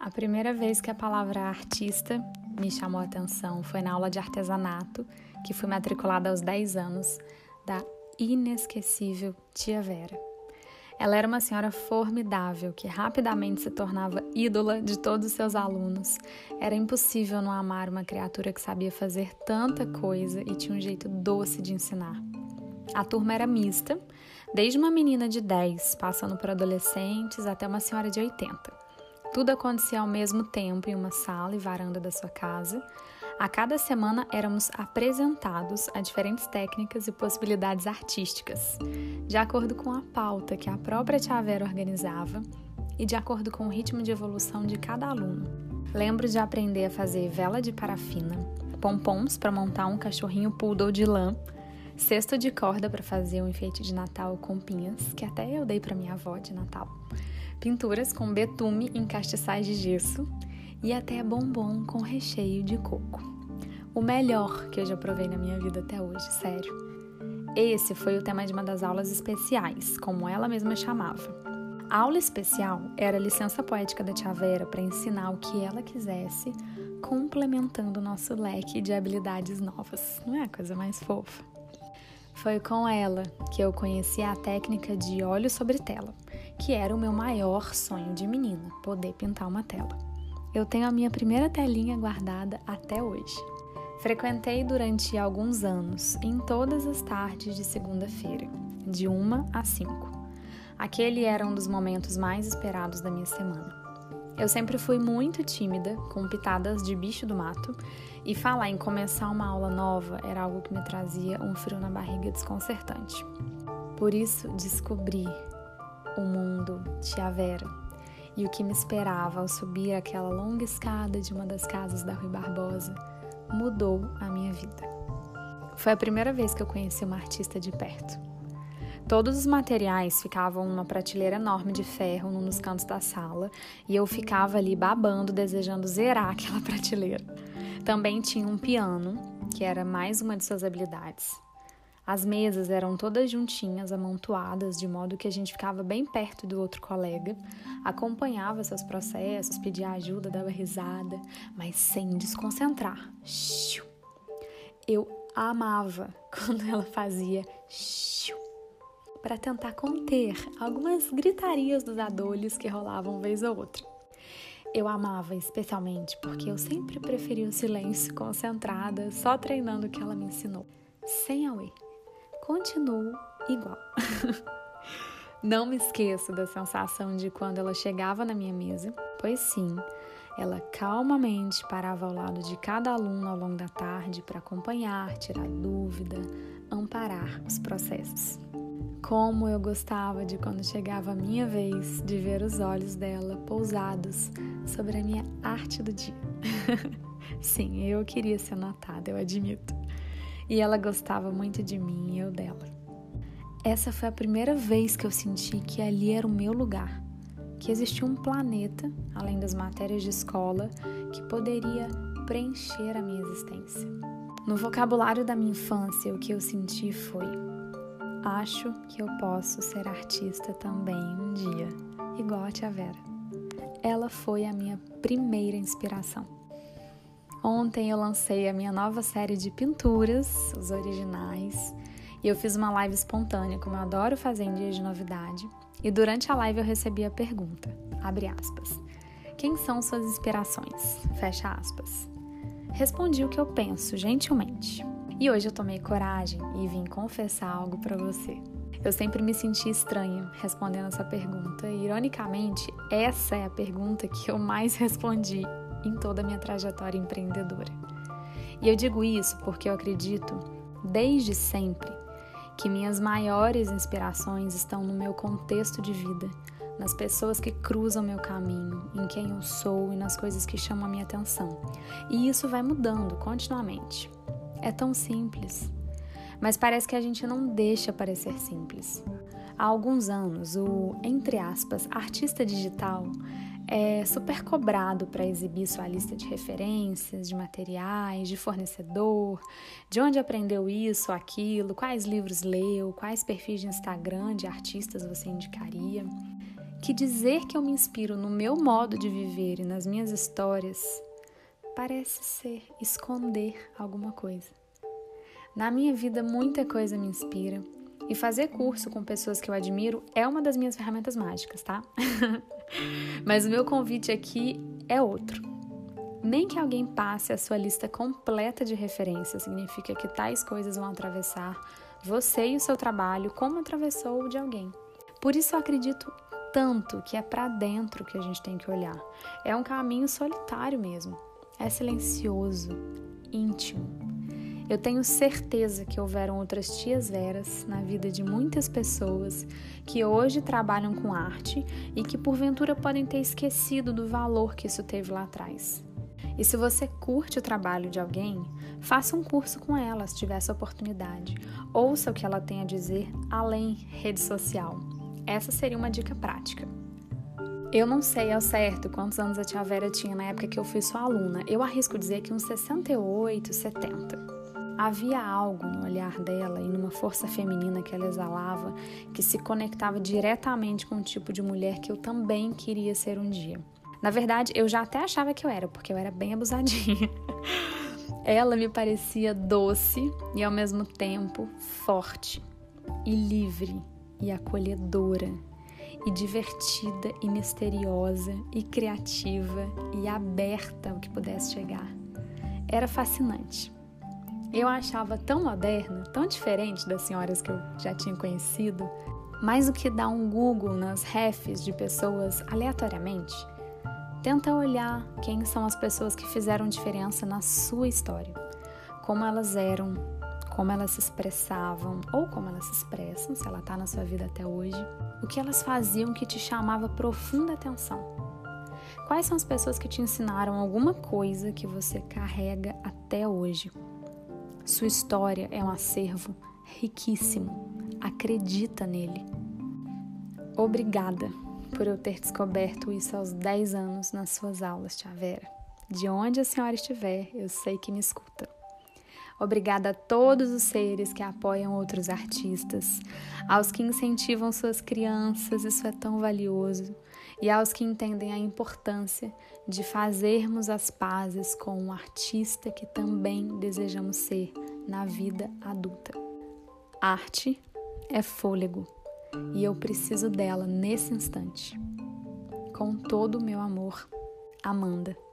A primeira vez que a palavra artista me chamou a atenção foi na aula de artesanato, que fui matriculada aos 10 anos, da inesquecível Tia Vera. Ela era uma senhora formidável, que rapidamente se tornava ídola de todos os seus alunos. Era impossível não amar uma criatura que sabia fazer tanta coisa e tinha um jeito doce de ensinar. A turma era mista, desde uma menina de 10, passando por adolescentes, até uma senhora de 80. Tudo acontecia ao mesmo tempo em uma sala e varanda da sua casa. A cada semana éramos apresentados a diferentes técnicas e possibilidades artísticas, de acordo com a pauta que a própria Tia Vera organizava e de acordo com o ritmo de evolução de cada aluno. Lembro de aprender a fazer vela de parafina, pompons para montar um cachorrinho poodle de lã, cesto de corda para fazer um enfeite de Natal com pinhas, que até eu dei para minha avó de Natal, pinturas com betume em castiçais de gesso e até bombom com recheio de coco. O melhor que eu já provei na minha vida até hoje, sério. Esse foi o tema de uma das aulas especiais, como ela mesma chamava. A aula especial era a licença poética da Tia Vera para ensinar o que ela quisesse, complementando o nosso leque de habilidades novas. Não é a coisa mais fofa? Foi com ela que eu conheci a técnica de óleo sobre tela, que era o meu maior sonho de menina, poder pintar uma tela. Eu tenho a minha primeira telinha guardada até hoje. Frequentei durante alguns anos, em todas as tardes de segunda-feira, de 1 a 5. Aquele era um dos momentos mais esperados da minha semana. Eu sempre fui muito tímida, com pitadas de bicho do mato, e falar em começar uma aula nova era algo que me trazia um frio na barriga desconcertante. Por isso, descobri o mundo Tia Vera e o que me esperava ao subir aquela longa escada de uma das casas da Rui Barbosa mudou a minha vida. Foi a primeira vez que eu conheci uma artista de perto. Todos os materiais ficavam numa prateleira enorme de ferro nos cantos da sala e eu ficava ali babando, desejando zerar aquela prateleira. Também tinha um piano, que era mais uma de suas habilidades. As mesas eram todas juntinhas, amontoadas, de modo que a gente ficava bem perto do outro colega, acompanhava seus processos, pedia ajuda, dava risada, mas sem desconcentrar. Eu amava quando ela fazia para tentar conter algumas gritarias dos adolhos que rolavam vez ou outra. Eu amava especialmente porque eu sempre preferi o silêncio, concentrada, só treinando o que ela me ensinou. Sem auê. Continuo igual. Não me esqueço da sensação de quando ela chegava na minha mesa, pois sim, ela calmamente parava ao lado de cada aluno ao longo da tarde para acompanhar, tirar dúvida, amparar os processos. Como eu gostava de quando chegava a minha vez de ver os olhos dela pousados sobre a minha arte do dia. Sim, eu queria ser notada, eu admito. E ela gostava muito de mim e eu dela. Essa foi a primeira vez que eu senti que ali era o meu lugar, que existia um planeta, além das matérias de escola, que poderia preencher a minha existência. No vocabulário da minha infância, o que eu senti foi: acho que eu posso ser artista também um dia, igual a Tia Vera. Ela foi a minha primeira inspiração. Ontem eu lancei a minha nova série de pinturas, os originais, e eu fiz uma live espontânea, como eu adoro fazer em dias de novidade, e durante a live eu recebi a pergunta, abre aspas, quem são suas inspirações? Fecha aspas. Respondi o que eu penso, gentilmente. E hoje eu tomei coragem e vim confessar algo pra você. Eu sempre me senti estranha respondendo essa pergunta e, ironicamente, essa é a pergunta que eu mais respondi em toda a minha trajetória empreendedora. E eu digo isso porque eu acredito, desde sempre, que minhas maiores inspirações estão no meu contexto de vida, nas pessoas que cruzam meu caminho, em quem eu sou e nas coisas que chamam a minha atenção. E isso vai mudando continuamente. É tão simples, mas parece que a gente não deixa parecer simples. Há alguns anos, o, entre aspas, artista digital é super cobrado para exibir sua lista de referências, de materiais, de fornecedor, de onde aprendeu isso, aquilo, quais livros leu, quais perfis de Instagram de artistas você indicaria. que dizer que eu me inspiro no meu modo de viver e nas minhas histórias parece ser esconder alguma coisa. Na minha vida, muita coisa me inspira, e fazer curso com pessoas que eu admiro é uma das minhas ferramentas mágicas, tá? Mas o meu convite aqui é outro. Nem que alguém passe a sua lista completa de referências significa que tais coisas vão atravessar você e o seu trabalho como atravessou o de alguém. Por isso eu acredito tanto que é pra dentro que a gente tem que olhar. É um caminho solitário mesmo. É silencioso, íntimo. Eu tenho certeza que houveram outras Tias Veras na vida de muitas pessoas que hoje trabalham com arte e que porventura podem ter esquecido do valor que isso teve lá atrás. E se você curte o trabalho de alguém, faça um curso com ela se tiver essa oportunidade. Ouça o que ela tem a dizer além rede social. Essa seria uma dica prática. Eu não sei ao certo quantos anos a Tia Vera tinha na época que eu fui sua aluna. Eu arrisco dizer que uns 68, 70. Havia algo no olhar dela e numa força feminina que ela exalava que se conectava diretamente com o tipo de mulher que eu também queria ser um dia. Na verdade, eu já até achava que eu era, porque eu era bem abusadinha. Ela me parecia doce e, ao mesmo tempo, forte e livre e acolhedora e divertida e misteriosa e criativa e aberta ao que pudesse chegar. Era fascinante. Eu a achava tão moderna, tão diferente das senhoras que eu já tinha conhecido, mais do que dar um Google nas refs de pessoas aleatoriamente. Tenta olhar quem são as pessoas que fizeram diferença na sua história. Como elas eram, como elas se expressavam, ou como elas se expressam, se ela está na sua vida até hoje. O que elas faziam que te chamava profunda atenção? Quais são as pessoas que te ensinaram alguma coisa que você carrega até hoje? Sua história é um acervo riquíssimo. Acredita nele. Obrigada por eu ter descoberto isso aos 10 anos nas suas aulas, Tia Vera. De onde a senhora estiver, eu sei que me escuta. Obrigada a todos os seres que apoiam outros artistas, aos que incentivam suas crianças, isso é tão valioso, e aos que entendem a importância de fazermos as pazes com um artista que também desejamos ser na vida adulta. Arte é fôlego. E eu preciso dela nesse instante. Com todo o meu amor, Amanda.